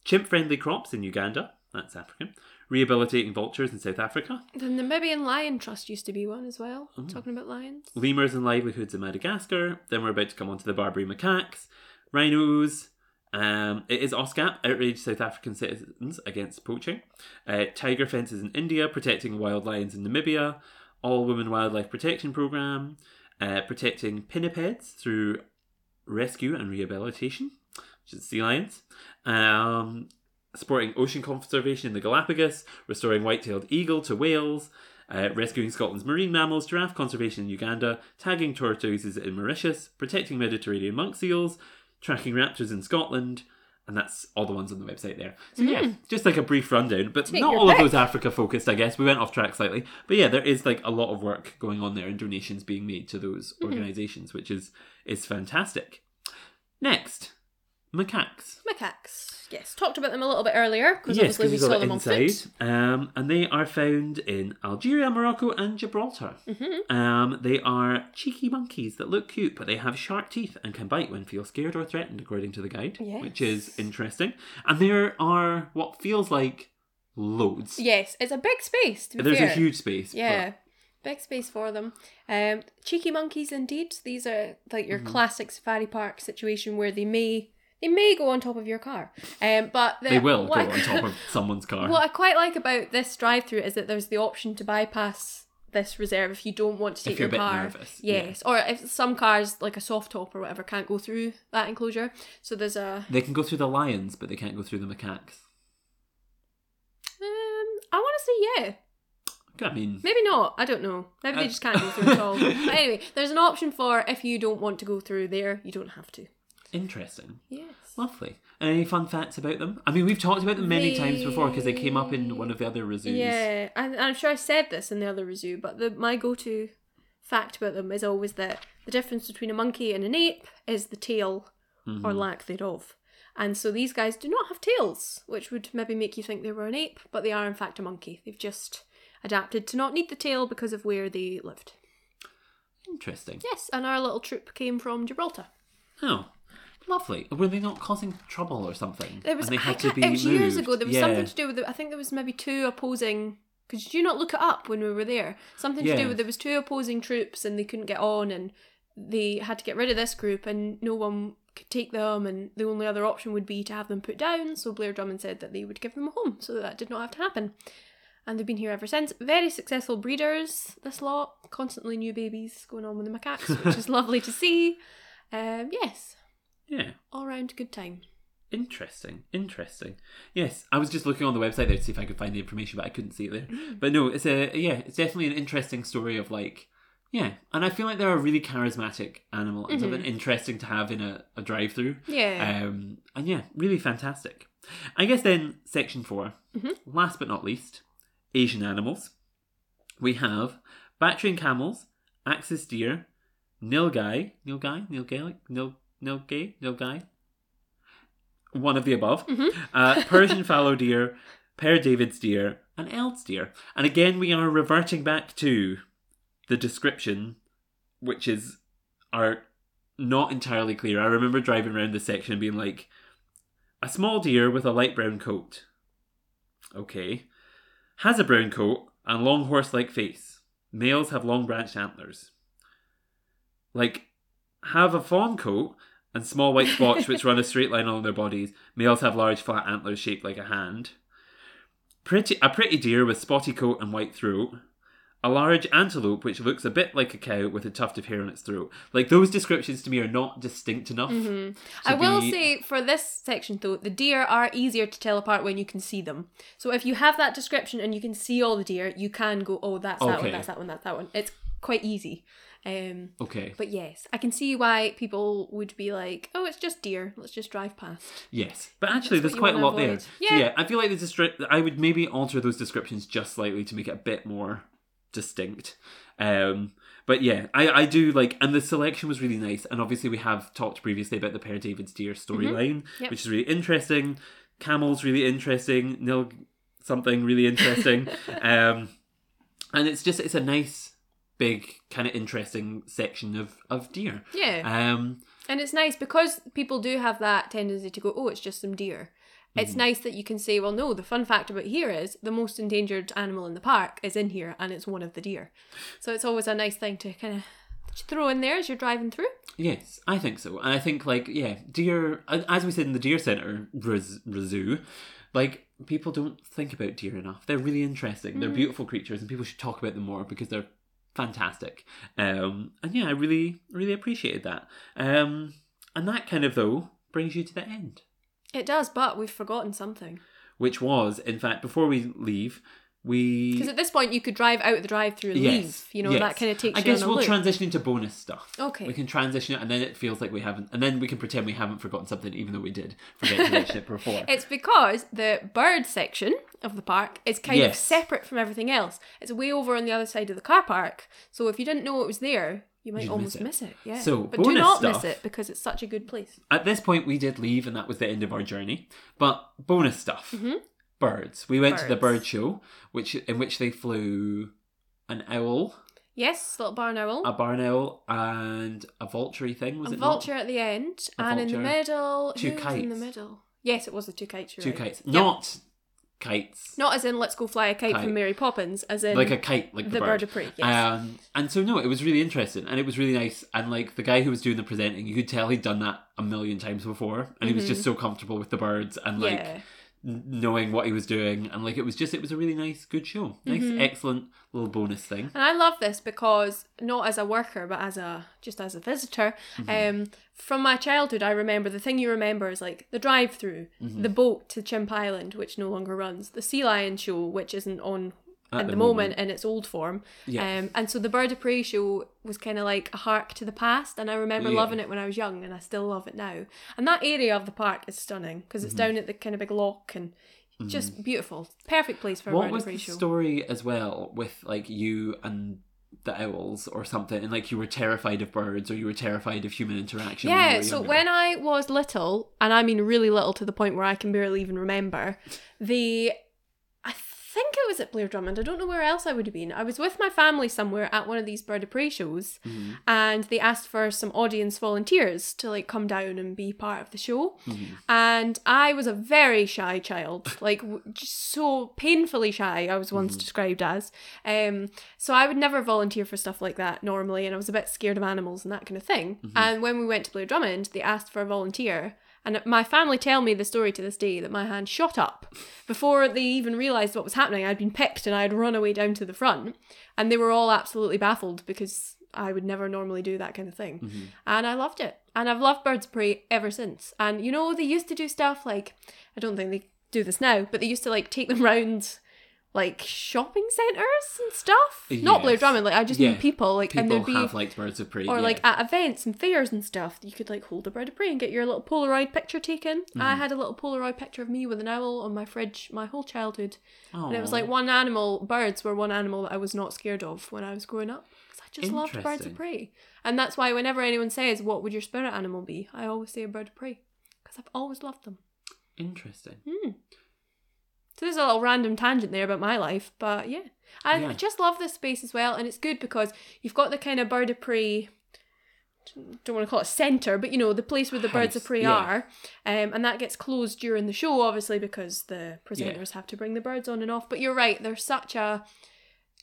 Chimp-friendly crops in Uganda. That's African. Rehabilitating vultures in South Africa. The Namibian Lion Trust used to be one as well. Oh. Talking about lions. Lemurs and livelihoods in Madagascar. Then we're about to come on to the Barbary macaques. Rhinos. It is OSCAP, Outraged South African Citizens Against Poaching. Tiger fences in India. Protecting wild lions in Namibia. All Women Wildlife Protection Programme, protecting pinnipeds through rescue and rehabilitation, which is sea lions, supporting ocean conservation in the Galapagos, restoring white-tailed eagle to Wales, rescuing Scotland's marine mammals, giraffe conservation in Uganda, tagging tortoises in Mauritius, protecting Mediterranean monk seals, tracking raptors in Scotland, and that's all the ones on the website there. So yeah, just like a brief rundown. But not all of those Africa-focused, I guess. We went off track slightly. But yeah, there is like a lot of work going on there and donations being made to those organisations, which is fantastic. Next, macaques. Macaques, yes. Talked about them a little bit earlier, because obviously we saw them inside. On foot. And they are found in Algeria, Morocco and Gibraltar. They are cheeky monkeys that look cute, but they have sharp teeth and can bite when feel scared or threatened, according to the guide, which is interesting. And there are what feels like loads. Yes, it's a big space, to be fair. There's a huge space. Yeah. Big space for them. Cheeky monkeys indeed. These are like your classic safari park situation where they may go on top of your car, but they will go on top of someone's car. What I quite like about this drive-through is that there's the option to bypass this reserve if you don't want to take your car. If you're a bit nervous. Yes. Yeah. Or if some cars, like a soft top or whatever, can't go through that enclosure. So there's a... They can go through the lions, but they can't go through the macaques. I want to say yeah. I mean... Maybe not. I don't know. Maybe they just can't go through at all. But anyway, there's an option for if you don't want to go through there, you don't have to. Interesting. Yes. Lovely. And any fun facts about them? I mean, we've talked about them many times before because they came up in one of the other ReZoos. Yeah, and I'm sure I said this in the other ReZoo, but my go-to fact about them is always that the difference between a monkey and an ape is the tail, mm-hmm. or lack thereof. And so these guys do not have tails, which would maybe make you think they were an ape, but they are in fact a monkey. They've just adapted to not need the tail because of where they lived. Interesting. Yes, and our little troop came from Gibraltar. Oh, lovely. Were they not causing trouble or something? There was, and they had to be moved. It was years ago. There was something to do with... I think there was maybe two opposing... Because did you not look it up when we were there? Something to do with... There was two opposing troops and they couldn't get on and they had to get rid of this group and no one could take them and the only other option would be to have them put down. So Blair Drummond said that they would give them a home so that did not have to happen. And they've been here ever since. Very successful breeders, this lot. Constantly new babies going on with the macaques, which is lovely to see. Yes. Yeah. All round good time. Interesting. Yes, I was just looking on the website there to see if I could find the information, but I couldn't see it there. But no, it's definitely an interesting story of like, yeah. And I feel like they're a really charismatic animal and something interesting to have in a drive-through. Yeah. And yeah, really fantastic. I guess then section 4, last but not least... Asian animals. We have Bactrian camels, Axis deer, Nilgai, one of the above, Persian fallow deer, Per David's deer, and Elds deer. And again, we are reverting back to the description, which is are not entirely clear. I remember driving around this section and being like, a small deer with a light brown coat. Okay. Has a brown coat and long horse-like face. Males have long branched antlers. Like, have a fawn coat and small white spots which run a straight line along their bodies. Males have large flat antlers shaped like a hand. A pretty deer with spotty coat and white throat. A large antelope which looks a bit like a cow with a tuft of hair on its throat. Like, those descriptions to me are not distinct enough. I will say, for this section though, the deer are easier to tell apart when you can see them. So if you have that description and you can see all the deer, you can go, oh, that's that one, that's that one, that's that one. It's quite easy. Okay. But yes, I can see why people would be like, oh, it's just deer, let's just drive past. Yes, but actually there's quite a lot there. Yeah. So yeah, I feel like I would maybe alter those descriptions just slightly to make it a bit more... distinct. But yeah, I do like, and the selection was really nice, and obviously we have talked previously about the Per David's deer storyline, which is really interesting. Camels really interesting, something really interesting. And it's a nice big kind of interesting section of deer. And it's nice because people do have that tendency to go, oh, it's just some deer. It's nice that you can say, well, no, the fun fact about here is the most endangered animal in the park is in here and it's one of the deer. So it's always a nice thing to kind of throw in there as you're driving through. Yes, I think so. And I think, like, yeah, deer, as we said in the Deer Centre ReZoo, like, people don't think about deer enough. They're really interesting. They're beautiful creatures and people should talk about them more because they're fantastic. And yeah, I really, really appreciated that. And that kind of, though, brings you to the end. It does, but we've forgotten something. Which was, in fact, before we leave, because at this point you could drive out of the drive-through and leave. You know, that kind of takes you on a loop. I guess we'll transition into bonus stuff. Okay. We can transition it and then it feels like we haven't... And then we can pretend we haven't forgotten something, even though we did forget to mention it before. It's because the bird section of the park is kind of separate from everything else. It's way over on the other side of the car park. So if you didn't know it was there... You might almost miss it, yeah. So, but do not miss it because it's such a good place. At this point, we did leave and that was the end of our journey. But bonus stuff. Birds. We went to the bird show, in which they flew an owl. Yes, little barn owl. A barn owl and a vulture thing, was it not? A vulture at the end. And in the middle... Two kites. In the middle. Yes, it was the two kites. Two kites. Not... kites. Not as in let's go fly a kite from Mary Poppins, as in... Like a kite, like the bird of prey, yes. And so, no, it was really interesting and it was really nice. And like the guy who was doing the presenting, you could tell he'd done that a million times before and he was just so comfortable with the birds and like knowing what he was doing, and like it was a really nice, good show. Nice, excellent little bonus thing. And I love this because not as a worker, but as a visitor. From my childhood, I remember the thing you remember is like the drive-through, the boat to Chimp Island, which no longer runs, the Sea Lion Show, which isn't on at the moment in its old form. Yes. And so the Bird of Prey show was kind of like a hark to the past, and I remember loving it when I was young, and I still love it now. And that area of the park is stunning because it's down at the kind of big lock, and just beautiful, perfect place for a Bird of Prey show. What was the story as well with like you and the owls or something, and like you were terrified of birds or you were terrified of human interaction? When I was little, and I mean really little to the point where I can barely even remember, I think it was at Blair Drummond. I don't know where else I would have been. I was with my family somewhere at one of these Bird of Prey shows, and they asked for some audience volunteers to like come down and be part of the show. And I was a very shy child, like just so painfully shy, I was once described as. So I would never volunteer for stuff like that normally, and I was a bit scared of animals and that kind of thing. And when we went to Blair Drummond, they asked for a volunteer. And my family tell me the story to this day that my hand shot up. Before they even realised what was happening, I'd been picked and I'd run away down to the front. And they were all absolutely baffled because I would never normally do that kind of thing. And I loved it. And I've loved Birds of Prey ever since. And, you know, they used to do stuff like, I don't think they do this now, but they used to like take them round like shopping centres and stuff. Yes. Not Blair Drummond, like I just mean people. Like, people, and there'd be, have liked Birds of Prey. Or like at events and fairs and stuff, you could like hold a Bird of Prey and get your little Polaroid picture taken. I had a little Polaroid picture of me with an owl on my fridge my whole childhood. And it was like one animal, birds were one animal that I was not scared of when I was growing up. Because I just loved Birds of Prey. And that's why whenever anyone says, what would your spirit animal be? I always say a Bird of Prey. Because I've always loved them. Interesting. So there's a little random tangent there about my life, but I just love this space as well, and it's good because you've got the kind of Bird of Prey, don't want to call it centre, but you know, the place where the Birds of Prey are, and that gets closed during the show, obviously, because the presenters have to bring the birds on and off. But you're right, they're such a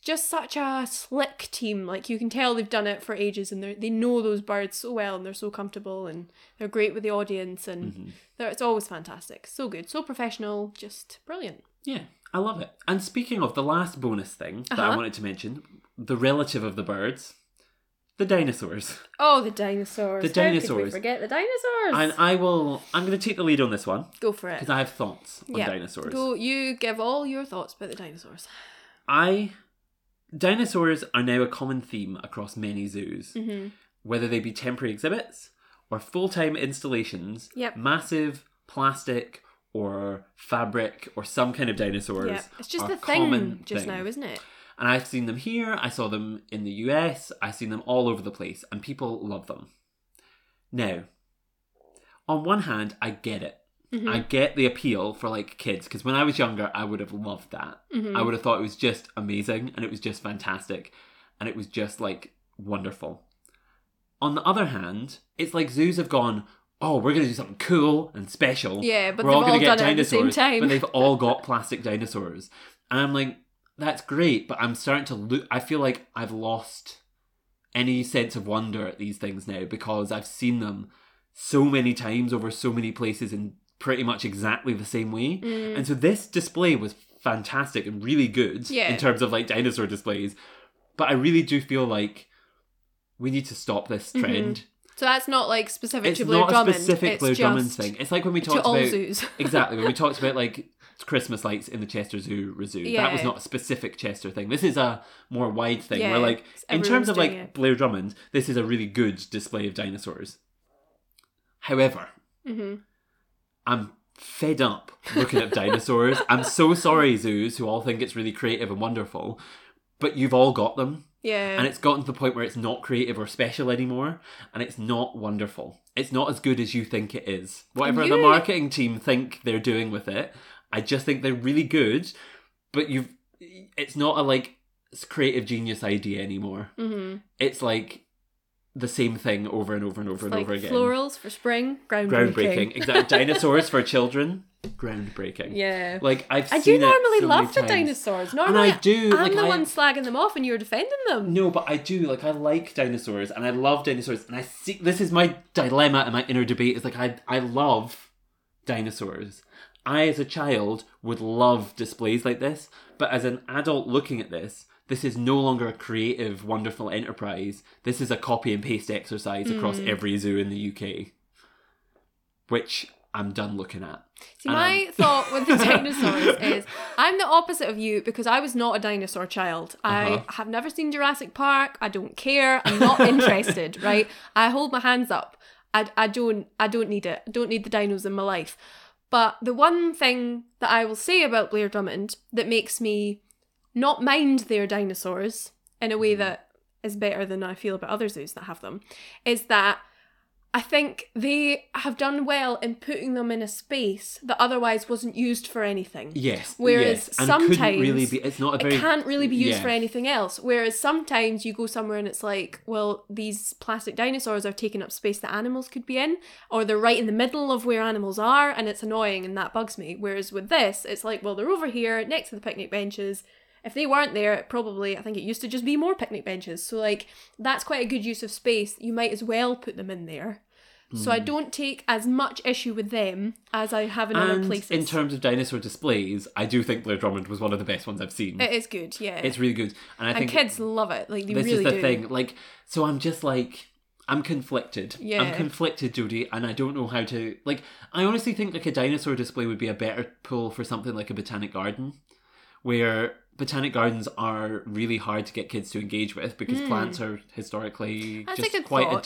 slick team. Like you can tell they've done it for ages, and they know those birds so well, and they're so comfortable, and they're great with the audience, and it's always fantastic. So good, so professional, just brilliant. Yeah, I love it. And speaking of the last bonus thing that I wanted to mention, the relative of the birds, the dinosaurs. Oh, the dinosaurs. The dinosaurs. How could we forget the dinosaurs? And I'm going to take the lead on this one. Go for it. Because I have thoughts on dinosaurs. Go, you give all your thoughts about the dinosaurs. Dinosaurs are now a common theme across many zoos, whether they be temporary exhibits or full-time installations, massive, plastic, or fabric, or some kind of dinosaurs. Yep. It's just the thing just now, isn't it? And I've seen them here, I saw them in the US, I've seen them all over the place, and people love them. Now, on one hand, I get it. I get the appeal for like kids, because when I was younger I would have loved that. I would have thought it was just amazing, and it was just fantastic, and it was just like wonderful. On the other hand, it's like zoos have gone, oh, we're going to do something cool and special. Yeah, but we're all going to get dinosaurs, but they've all got plastic dinosaurs. And I'm like, that's great, but I'm starting to I feel like I've lost any sense of wonder at these things now, because I've seen them so many times over so many places in pretty much exactly the same way. And so this display was fantastic and really good in terms of like dinosaur displays. But I really do feel like we need to stop this trend. So that's not like specific to Blair Drummond. It's not a specific Blair Drummond thing. It's like when we talked about zoos. Exactly. When we talked about like Christmas lights in the Chester Zoo ReZoo. Yeah. That was not a specific Chester thing. This is a more wide thing. Yeah, where like in terms of like Blair Drummond, this is a really good display of dinosaurs. However, I'm fed up looking at dinosaurs. I'm so sorry, zoos, who all think it's really creative and wonderful, but you've all got them. Yeah. And it's gotten to the point where it's not creative or special anymore, and it's not wonderful. It's not as good as you think it is. Whatever the marketing team think they're doing with it, I just think they're really good, but it's not a like creative genius idea anymore. It's like the same thing over and over and over and over again. Florals for spring, groundbreaking. Exactly. Dinosaurs for children, groundbreaking. Yeah. Like I do normally love the dinosaurs. Normally, and I do. I'm the one slagging them off, and you're defending them. No, but I do. Like I like dinosaurs, and I love dinosaurs, and I see. This is my dilemma and my inner debate. Is like I love dinosaurs. I, as a child, would love displays like this, but as an adult looking at this, this is no longer a creative, wonderful enterprise. This is a copy and paste exercise across every zoo in the UK, which I'm done looking at. See, my thought with the dinosaurs is I'm the opposite of you because I was not a dinosaur child. I have never seen Jurassic Park. I don't care. I'm not interested, right? I hold my hands up. I don't need it. I don't need the dinos in my life. But the one thing that I will say about Blair Drummond that makes me not mind their dinosaurs in a way that is better than I feel about other zoos that have them is that I think they have done well in putting them in a space that otherwise wasn't used for anything. Yes. Whereas sometimes really be, it's not a very, it can't really be used for anything else. Whereas sometimes you go somewhere and it's like, well, these plastic dinosaurs are taking up space that animals could be in, or they're right in the middle of where animals are, and it's annoying and that bugs me. Whereas with this, it's like, well, they're over here next to the picnic benches. If they weren't there, it probably, I think it used to just be more picnic benches. So, like, that's quite a good use of space. You might as well put them in there. So I don't take as much issue with them as I have in other places. In terms of dinosaur displays, I do think Blair Drummond was one of the best ones I've seen. It is good, yeah. It's really good. And I think kids love it. Like, they really do. This is the thing. Like, so I'm just like, I'm conflicted. Yeah. I'm conflicted, Jodie, and I don't know how to, like, I honestly think, like, a dinosaur display would be a better pull for something like a botanic garden, where botanic gardens are really hard to get kids to engage with because plants are historically a difficult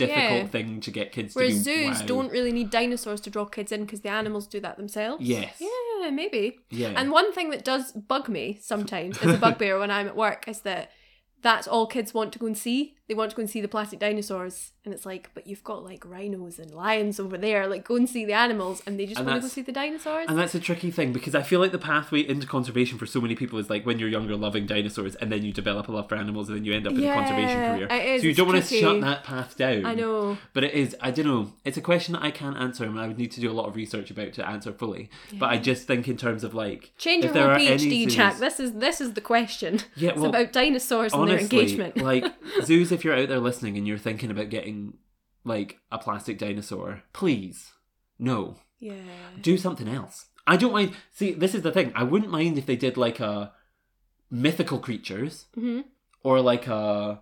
thing to get kids to do. Whereas zoos don't really need dinosaurs to draw kids in because the animals do that themselves. Yes. Yeah, maybe. Yeah. And one thing that does bug me sometimes as a bugbear when I'm at work is that that's all kids want to go and see. They want to go and see the plastic dinosaurs. And it's like, but you've got like rhinos and lions over there. Like, go and see the animals. And they just want to go see the dinosaurs. And that's a tricky thing because I feel like the pathway into conservation for so many people is like when you're younger, loving dinosaurs, and then you develop a love for animals, and then you end up in a conservation career. It is, so you don't want to shut that path down. I know. But it is, I don't know. It's a question that I can't answer, and I would need to do a lot of research about to answer fully. Yeah. But I just think in terms of like, change your PhD, Jack. This is the question. Yeah, well, it's about dinosaurs and their engagement. Like, zoos, if you're out there listening and you're thinking about getting like a plastic dinosaur, please, no. Yeah. Do something else. I don't mind. See, this is the thing. I wouldn't mind if they did like a mythical creatures or like a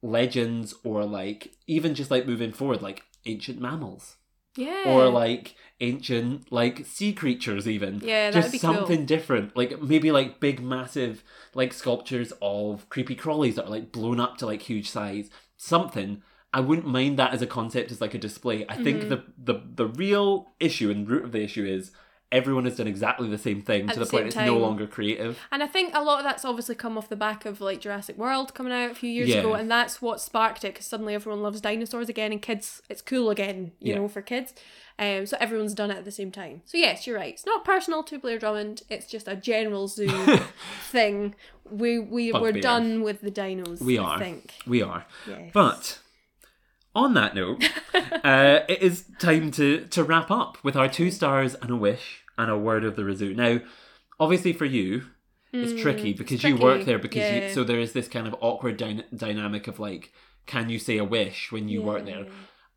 legends, or like even just like moving forward, like ancient mammals. Yeah. Or like ancient like sea creatures even. Yeah, that'd be cool. Just something different. Like maybe like big massive like sculptures of creepy crawlies that are like blown up to like huge size. Something. I wouldn't mind that as a concept, as like a display. I think the real issue and root of the issue is everyone has done exactly the same thing to the point it's no longer creative. And I think a lot of that's obviously come off the back of like Jurassic World coming out a few years ago, and that's what sparked it because suddenly everyone loves dinosaurs again and kids, it's cool again, you know, for kids. So everyone's done it at the same time. So yes, you're right. It's not personal to Blair Drummond. It's just a general zoo thing. We're done with the dinos. We are. Yes. But on that note, it is time to wrap up with our 2 stars and a wish and a word of the ReZoo. Now, obviously for you, it's tricky because you work there. Because you, so there is this kind of awkward dynamic of like, can you say a wish when you work there?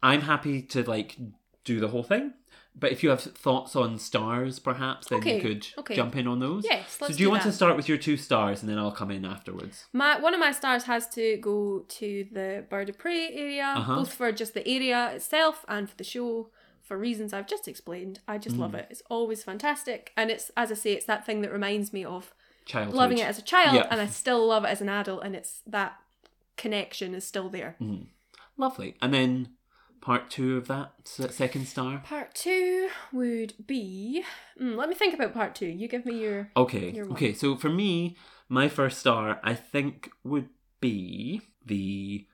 I'm happy to like do the whole thing. But if you have thoughts on stars, perhaps, then you could jump in on those. Yes, let's do that. So do you want to start with your 2 stars and then I'll come in afterwards? One of my stars has to go to the bird of prey area, both for just the area itself and for the show, for reasons I've just explained. I just love it. It's always fantastic. And it's, as I say, it's that thing that reminds me of childhood. Loving it as a child, and I still love it as an adult, and it's that connection is still there. Mm. Lovely. And then part 2 of that, so that 2nd star. Part 2 would be... let me think about part 2. You give me your... Okay, so for me, my 1st star, I think, would be the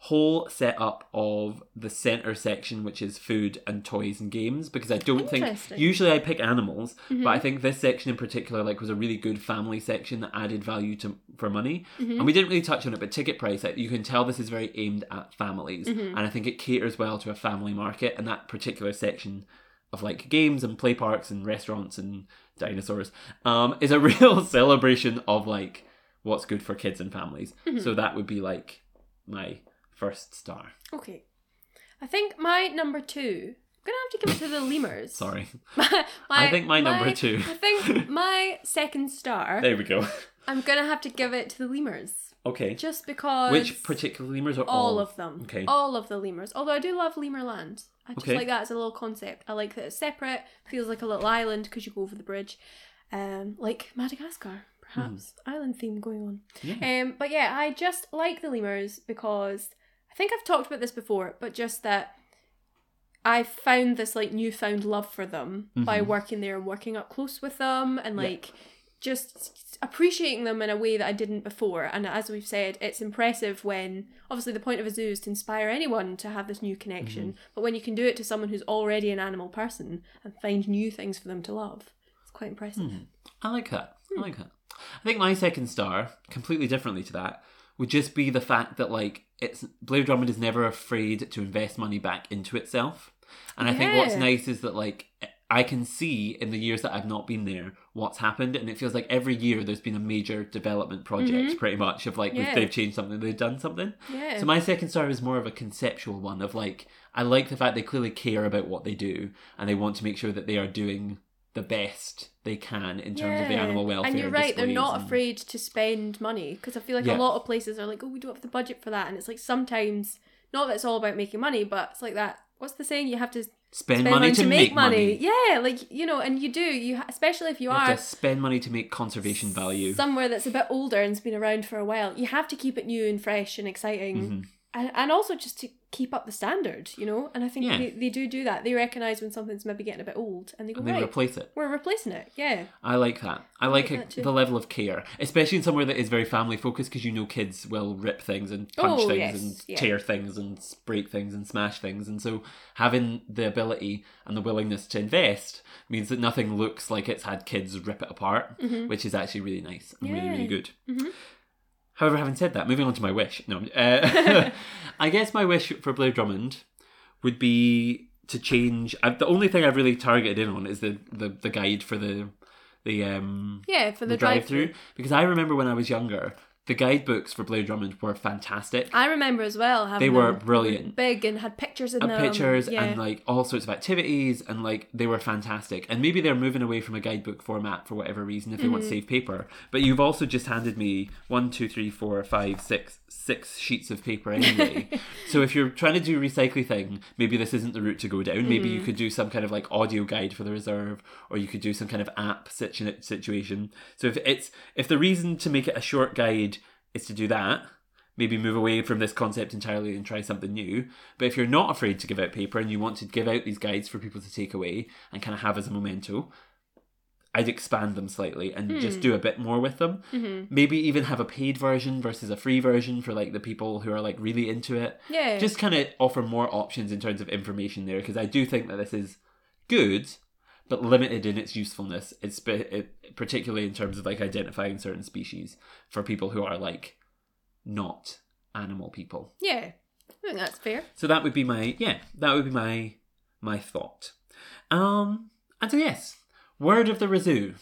whole setup of the centre section, which is food and toys and games, because I don't think... Usually I pick animals, but I think this section in particular like was a really good family section that added value for money. And we didn't really touch on it, but ticket price, you can tell this is very aimed at families. And I think it caters well to a family market, and that particular section of like games and play parks and restaurants and dinosaurs is a real celebration of like what's good for kids and families. So that would be like my... 1st star. Okay. I think my number 2 gonna have to give it to the lemurs. Sorry. I think my number two. I think my second star. There we go. I'm gonna have to give it to the lemurs. Okay. Just because. Which particular lemurs are all of them? Okay. All of the lemurs. Although I do love Lemurland. I just like that as a little concept. I like that it's separate. Feels like a little island because you go over the bridge. Like Madagascar, perhaps. Island theme going on. Yeah. But yeah, I just like the lemurs because I think I've talked about this before, but just that I found this like newfound love for them by working there and working up close with them and like just appreciating them in a way that I didn't before. And as we've said, it's impressive when obviously the point of a zoo is to inspire anyone to have this new connection, but when you can do it to someone who's already an animal person and find new things for them to love, it's quite impressive. I like that. I like that. I think my second star, completely differently to that, would just be the fact that like it's Blair Drummond is never afraid to invest money back into itself. And I think what's nice is that like I can see in the years that I've not been there what's happened, and it feels like every year there's been a major development project pretty much of like they've changed something, they've done something. So my second star is more of a conceptual one of like I like the fact they clearly care about what they do and they want to make sure that they are doing the best they can in terms of the animal welfare. And you're right, they're not afraid to spend money because I feel like a lot of places are like, oh, we don't have the budget for that, and it's like sometimes not that it's all about making money, but it's like that. What's the saying? You have to spend money to make money. Yeah, like, you know, and you do. You especially if you are have to spend money to make conservation value. Somewhere that's a bit older and's been around for a while, you have to keep it new and fresh and exciting, and also just to keep up the standard, you know. And I think they do that. They recognise when something's maybe getting a bit old, and they go, and they replace it. We're replacing it. Yeah. I like that. I like that the level of care, especially in somewhere that is very family focused, because you know kids will rip things and punch things and tear things and break things and smash things, and so having the ability and the willingness to invest means that nothing looks like it's had kids rip it apart, which is actually really nice and really, really good. However, having said that, moving on to my wish. No, I guess my wish for Blair Drummond would be to change. The only thing I've really targeted in on is the guide for the drive-through. Because I remember when I was younger, the guidebooks for Blair Drummond were fantastic. I remember as well. They were brilliant. Big and had pictures in them. Pictures and like all sorts of activities, and like they were fantastic. And maybe they're moving away from a guidebook format for whatever reason if they want to save paper. But you've also just handed me 6 sheets of paper anyway. So if you're trying to do a recycling thing, maybe this isn't the route to go down. Maybe you could do some kind of like audio guide for the reserve, or you could do some kind of app situation. So if the reason to make it a short guide is to do that, maybe move away from this concept entirely and try something new. But if you're not afraid to give out paper and you want to give out these guides for people to take away and kind of have as a memento, I'd expand them slightly and just do a bit more with them. Maybe even have a paid version versus a free version for like the people who are like really into it. Yeah, just kind of offer more options in terms of information there, because I do think that this is good but limited in its usefulness, particularly in terms of like identifying certain species for people who are like not animal people. Yeah, I think that's fair. So that would be my thought. And so yes, word of the ReZoo.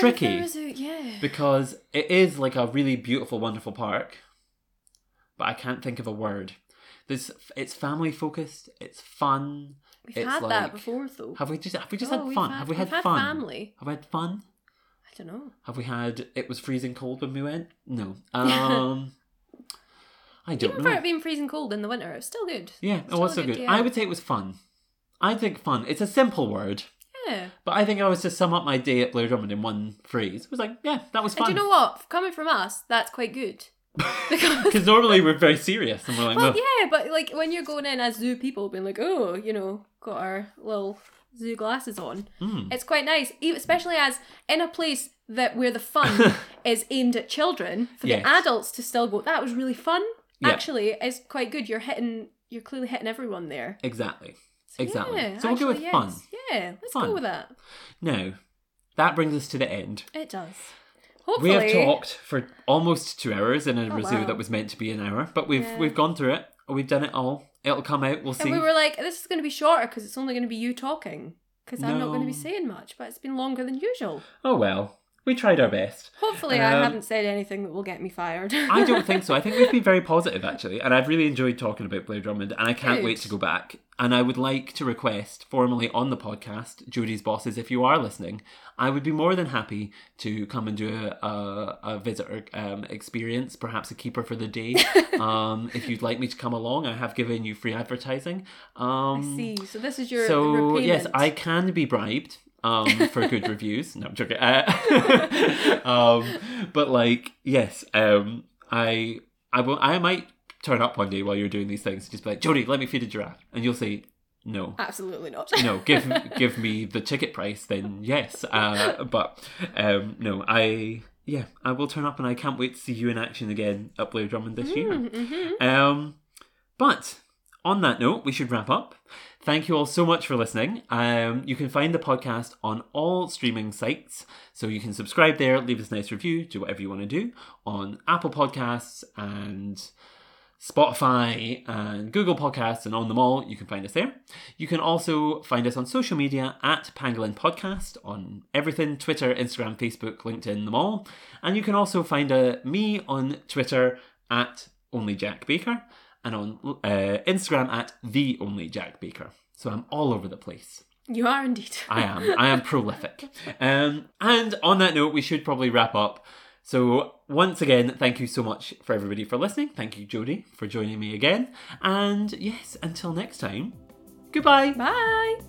Tricky, of the ReZoo, because it is like a really beautiful, wonderful park, but I can't think of a word. It's family focused. It's fun. We've had that before, though. Have we had fun? Have we had fun? Family. Have we had fun? I don't know. Have we had? It was freezing cold when we went. No. I don't know. Even for it being freezing cold in the winter, it was still good. Yeah, it was still good. Yeah. I would say it was fun. I think fun. It's a simple word. Yeah. But I think I was to sum up my day at Blair Drummond in one phrase. It was like, yeah, that was fun. And do you know what? Coming from us, that's quite good. Because normally we're very serious and we're like, well, yeah, but like when you're going in as zoo people being like, oh, you know, got our little zoo glasses on, it's quite nice, especially as in a place that where the fun is aimed at children, for the adults to still go, that was really fun, actually it's quite good. You're clearly hitting everyone there. Exactly Yeah, so we'll go with fun. Let's go with that. Now that brings us to the end. It does. Hopefully. We have talked for almost 2 hours in a ReZoo that was meant to be an hour, but we've gone through it. We've done it all. It'll come out. We'll see. And we were like, this is going to be shorter because it's only going to be you talking, because I'm not going to be saying much, but it's been longer than usual. Oh, well. we tried our best. Hopefully I haven't said anything that will get me fired. I don't think so. I think we've been very positive, actually. And I've really enjoyed talking about Blair Drummond, and I can't wait to go back. And I would like to request formally on the podcast, Jodie's bosses, if you are listening, I would be more than happy to come and do a visitor experience, perhaps a keeper for the day. If you'd like me to come along, I have given you free advertising. I see. So this is your repayment. Yes, I can be bribed. For good reviews. No, I'm joking. But like, yes, I will. I might turn up one day while you're doing these things and just be like, Jodie, let me feed a giraffe, and you'll say, no, absolutely not. No, give me the ticket price, then yes. No, I will turn up, and I can't wait to see you in action again at Blair Drummond this year. Mm-hmm. But on that note, we should wrap up. Thank you all so much for listening. You can find the podcast on all streaming sites. So you can subscribe there, leave us a nice review, do whatever you want to do on Apple Podcasts and Spotify and Google Podcasts and on them all. You can find us there. You can also find us on social media at Pangolin Podcast on everything, Twitter, Instagram, Facebook, LinkedIn, them all. And you can also find me on Twitter at Only Jack Baker. And on Instagram at The Only Jack Baker. So I'm all over the place. You are indeed. I am prolific. And on that note, we should probably wrap up. So once again, thank you so much for everybody for listening. Thank you, Jodie, for joining me again. And yes, until next time, goodbye. Bye.